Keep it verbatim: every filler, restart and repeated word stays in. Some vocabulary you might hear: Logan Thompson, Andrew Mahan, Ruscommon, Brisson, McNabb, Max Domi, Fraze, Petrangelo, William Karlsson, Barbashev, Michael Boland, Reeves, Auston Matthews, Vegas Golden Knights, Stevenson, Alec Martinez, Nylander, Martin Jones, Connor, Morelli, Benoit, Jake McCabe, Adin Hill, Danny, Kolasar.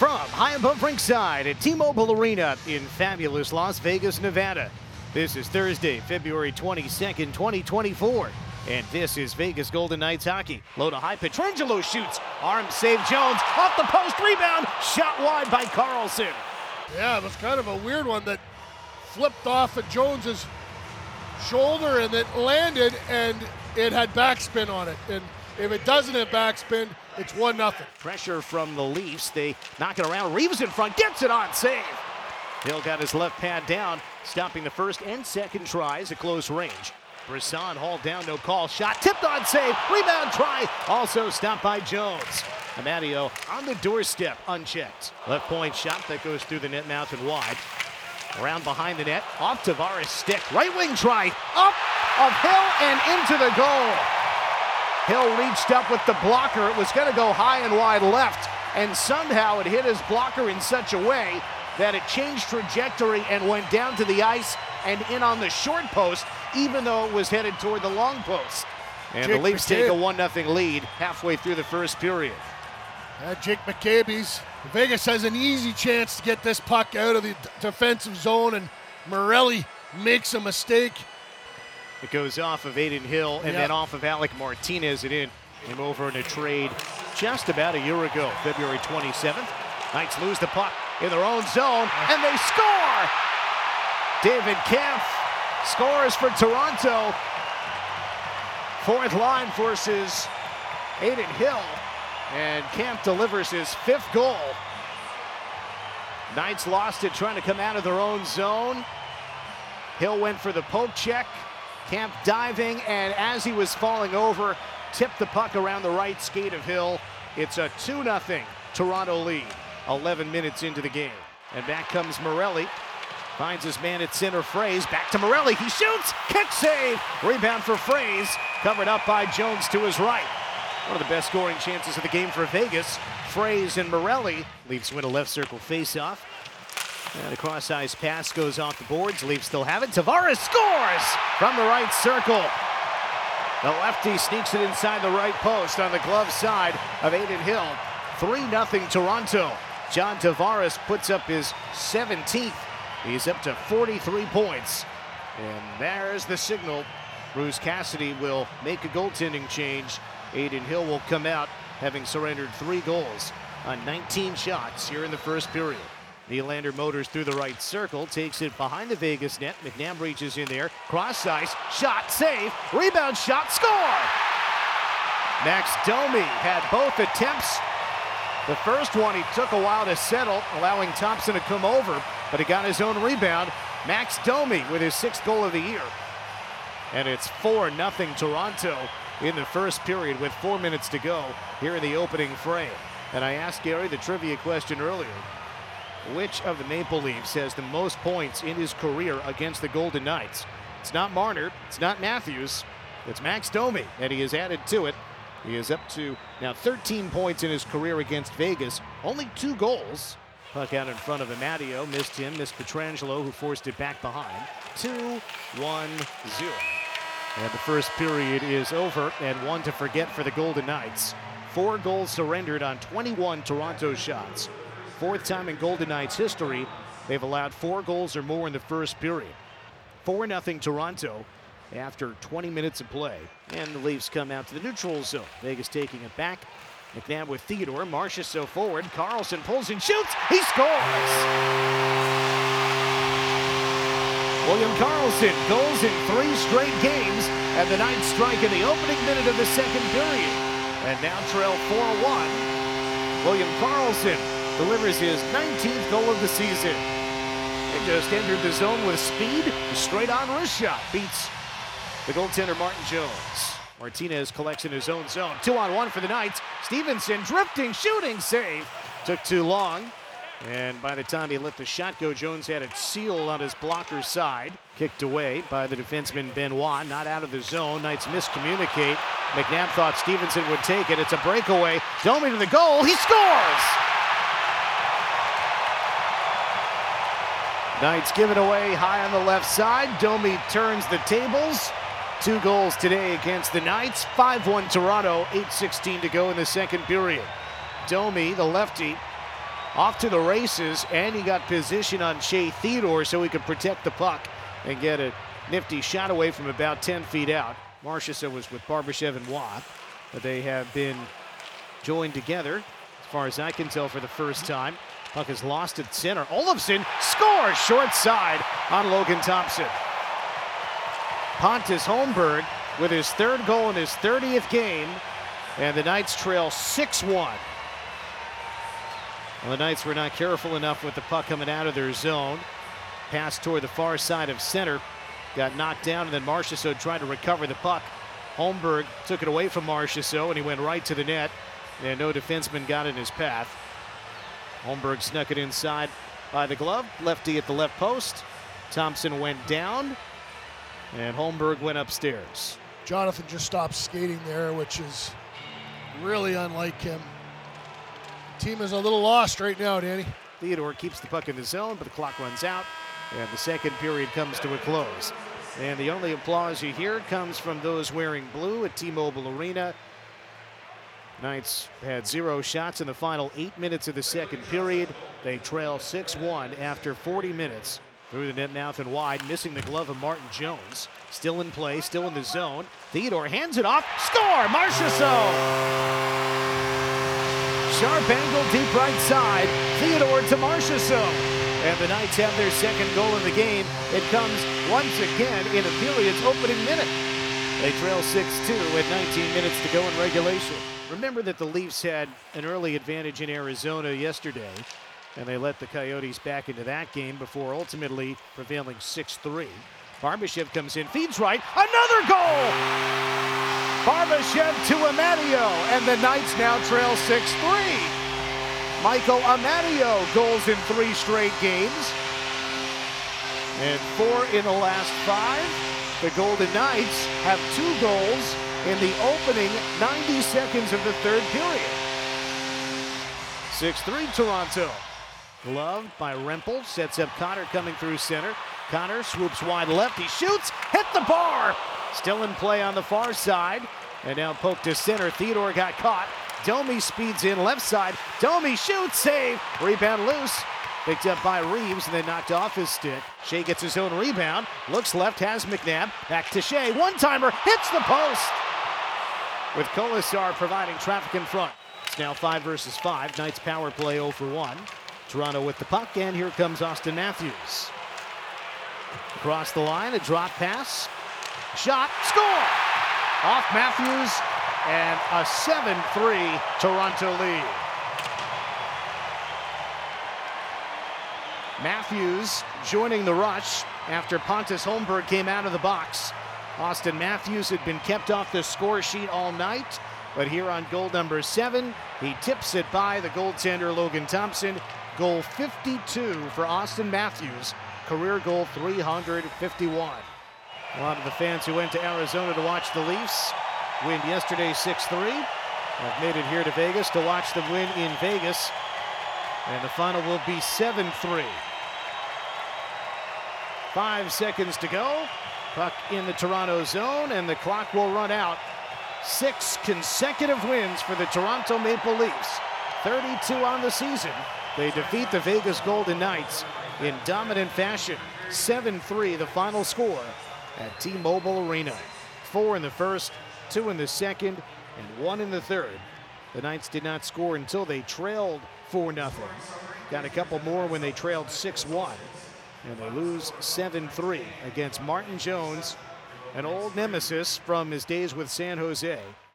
From high above ringside at T-Mobile Arena in fabulous Las Vegas, Nevada. This is Thursday, February twenty-second, twenty twenty-four. And this is Vegas Golden Knights hockey. Low to high, Petrangelo shoots. Arm save Jones, off the post, rebound, shot wide by Karlsson. Yeah, it was kind of a weird one that flipped off of Jones's shoulder and it landed, and it had backspin on it. And if it doesn't have backspin, it's one nothing. Pressure from the Leafs, they knock it around. Reeves in front, gets it on save. Hill got his left pad down, stopping the first and second tries at close range. Brisson hauled down, no call, shot, tipped on save, rebound try, also stopped by Jones. Amadio on the doorstep, unchecked. Left point shot that goes through the net, mounted wide. Around behind the net, off Tavares' stick, right wing try, up of Hill and into the goal. Hill reached up with the blocker, it was gonna go high and wide left, and somehow it hit his blocker in such a way that it changed trajectory and went down to the ice and in on the short post, even though it was headed toward the long post. And Jake the Leafs McCabe. Take a one nothing lead halfway through the first period. Uh, Jake McCabe's. Vegas has an easy chance to get this puck out of the defensive zone, and Morelli makes a mistake. It goes off of Adin Hill and yep. then off of Alec Martinez and in. Came over in a trade just about a year ago, February twenty-seventh. Knights lose the puck in their own zone, and they score! David Kampf scores for Toronto. Fourth line forces Adin Hill, and Kampf delivers his fifth goal. Knights lost it trying to come out of their own zone. Hill went for the poke check. Kampf diving, and as he was falling over, tipped the puck around the right skate of Hill. It's a two nothing Toronto lead, eleven minutes into the game. And back comes Morelli. Finds his man at center, Fraze. Back to Morelli. He shoots. Kick save. Rebound for Fraze. Covered up by Jones to his right. One of the best scoring chances of the game for Vegas. Fraze and Morelli. Leafs win a left circle face-off. And a cross-ice pass goes off the boards. Leafs still have it. Tavares scores from the right circle. The lefty sneaks it inside the right post on the glove side of Adin Hill. three nothing Toronto. John Tavares puts up his seventeenth. He's up to forty-three points. And there's the signal. Bruce Cassidy will make a goaltending change. Adin Hill will come out, having surrendered three goals on nineteen shots here in the first period. Nylander motors through the right circle, takes it behind the Vegas net. McNabb reaches in there, cross ice, shot, save, rebound, shot, score! Max Domi had both attempts. The first one he took a while to settle, allowing Thompson to come over, but he got his own rebound. Max Domi with his sixth goal of the year. And it's four nothing Toronto in the first period with four minutes to go here in the opening frame. And I asked Gary the trivia question earlier. Which of the Maple Leafs has the most points in his career against the Golden Knights? It's not Marner, it's not Matthews, it's Max Domi, and he has added to it. He is up to now thirteen points in his career against Vegas, only two goals. Puck out in front of Amadio, missed him, missed Petrangelo, who forced it back behind. two one zero. And the first period is over, and one to forget for the Golden Knights. Four goals surrendered on twenty-one Toronto shots. Fourth time in Golden Knights history, they've allowed four goals or more in the first period. four nothing Toronto after twenty minutes of play. And the Leafs come out to the neutral zone. Vegas taking it back. McNabb with Theodore, Marchessault forward. Karlsson pulls and shoots. He scores! William Karlsson goals in three straight games, and the Knights strike in the opening minute of the second period. And now trail four one. William Karlsson delivers his nineteenth goal of the season. It just entered the zone with speed. Straight on wrist shot. Beats the goaltender Martin Jones. Martinez collects in his own zone. Two on one for the Knights. Stevenson drifting, shooting, save. Took too long. And by the time he let the shot go, Jones had it sealed on his blocker's side. Kicked away by the defenseman Benoit. Not out of the zone. Knights miscommunicate. McNabb thought Stevenson would take it. It's a breakaway. Domi to the goal. He scores! Knights give it away high on the left side. Domi turns the tables. Two goals today against the Knights. five one Toronto, eight sixteen to go in the second period. Domi, the lefty, off to the races, and he got position on Shea Theodore so he could protect the puck and get a nifty shot away from about ten feet out. Marchessault was with Barbashev and Watt, but they have been joined together, as far as I can tell, for the first time. Puck is lost at center. Olofsson scores short side on Logan Thompson. Pontus Holmberg with his third goal in his thirtieth game, and the Knights trail six one. Well, the Knights were not careful enough with the puck coming out of their zone. Pass toward the far side of center. Got knocked down, and then Marchessault tried to recover the puck. Holmberg took it away from Marchessault, and he went right to the net. And no defenseman got in his path. Holmberg snuck it inside by the glove. Lefty at the left post. Thompson went down, and Holmberg went upstairs. Jonathan just stopped skating there, which is really unlike him. Team is a little lost right now, Danny. Theodore keeps the puck in the zone, but the clock runs out, and the second period comes to a close. And the only applause you hear comes from those wearing blue at T-Mobile Arena. Knights had zero shots in the final eight minutes of the second period. They trail six one after forty minutes. Through the net, mouth and wide, missing the glove of Martin Jones. Still in play, still in the zone. Theodore hands it off, score! Marchessault! Sharp angle, deep right side. Theodore to Marchessault. And the Knights have their second goal in the game. It comes once again in a period's opening minute. They trail six two with nineteen minutes to go in regulation. Remember that the Leafs had an early advantage in Arizona yesterday, and they let the Coyotes back into that game before ultimately prevailing six three. Barbashev comes in, feeds right, another goal! Barbashev to Amadio, and the Knights now trail six three. Michael Amadio goals in three straight games. And four in the last five. The Golden Knights have two goals in the opening ninety seconds of the third period. six three Toronto. Gloved by Rempel, sets up Connor coming through center. Connor swoops wide left, he shoots, hit the bar! Still in play on the far side, and now poked to center. Theodore got caught. Domi speeds in left side. Domi shoots, save, rebound loose. Picked up by Reeves and then knocked off his stick. Shea gets his own rebound, looks left, has McNabb. Back to Shea, one-timer, hits the post! With Kolasar providing traffic in front. It's now five versus five, Knights power play zero for one. Toronto with the puck, and here comes Auston Matthews. Across the line, a drop pass. Shot, score! Off Matthews, and a seven three Toronto lead. Matthews joining the rush after Pontus Holmberg came out of the box. Auston Matthews had been kept off the score sheet all night, but here on goal number seven, he tips it by the goaltender Logan Thompson. Goal fifty-two for Auston Matthews, career goal three hundred fifty-one. A lot of the fans who went to Arizona to watch the Leafs win yesterday six three have made it here to Vegas to watch them win in Vegas. And the final will be seven three. Five seconds to go. Puck in the Toronto zone, and the clock will run out. Six consecutive wins for the Toronto Maple Leafs. thirty-two on the season. They defeat the Vegas Golden Knights in dominant fashion. seven three the final score at T-Mobile Arena. Four in the first, two in the second, and one in the third. The Knights did not score until they trailed four nothing. Got a couple more when they trailed six one. And they lose seven three against Martin Jones, an old nemesis from his days with San Jose.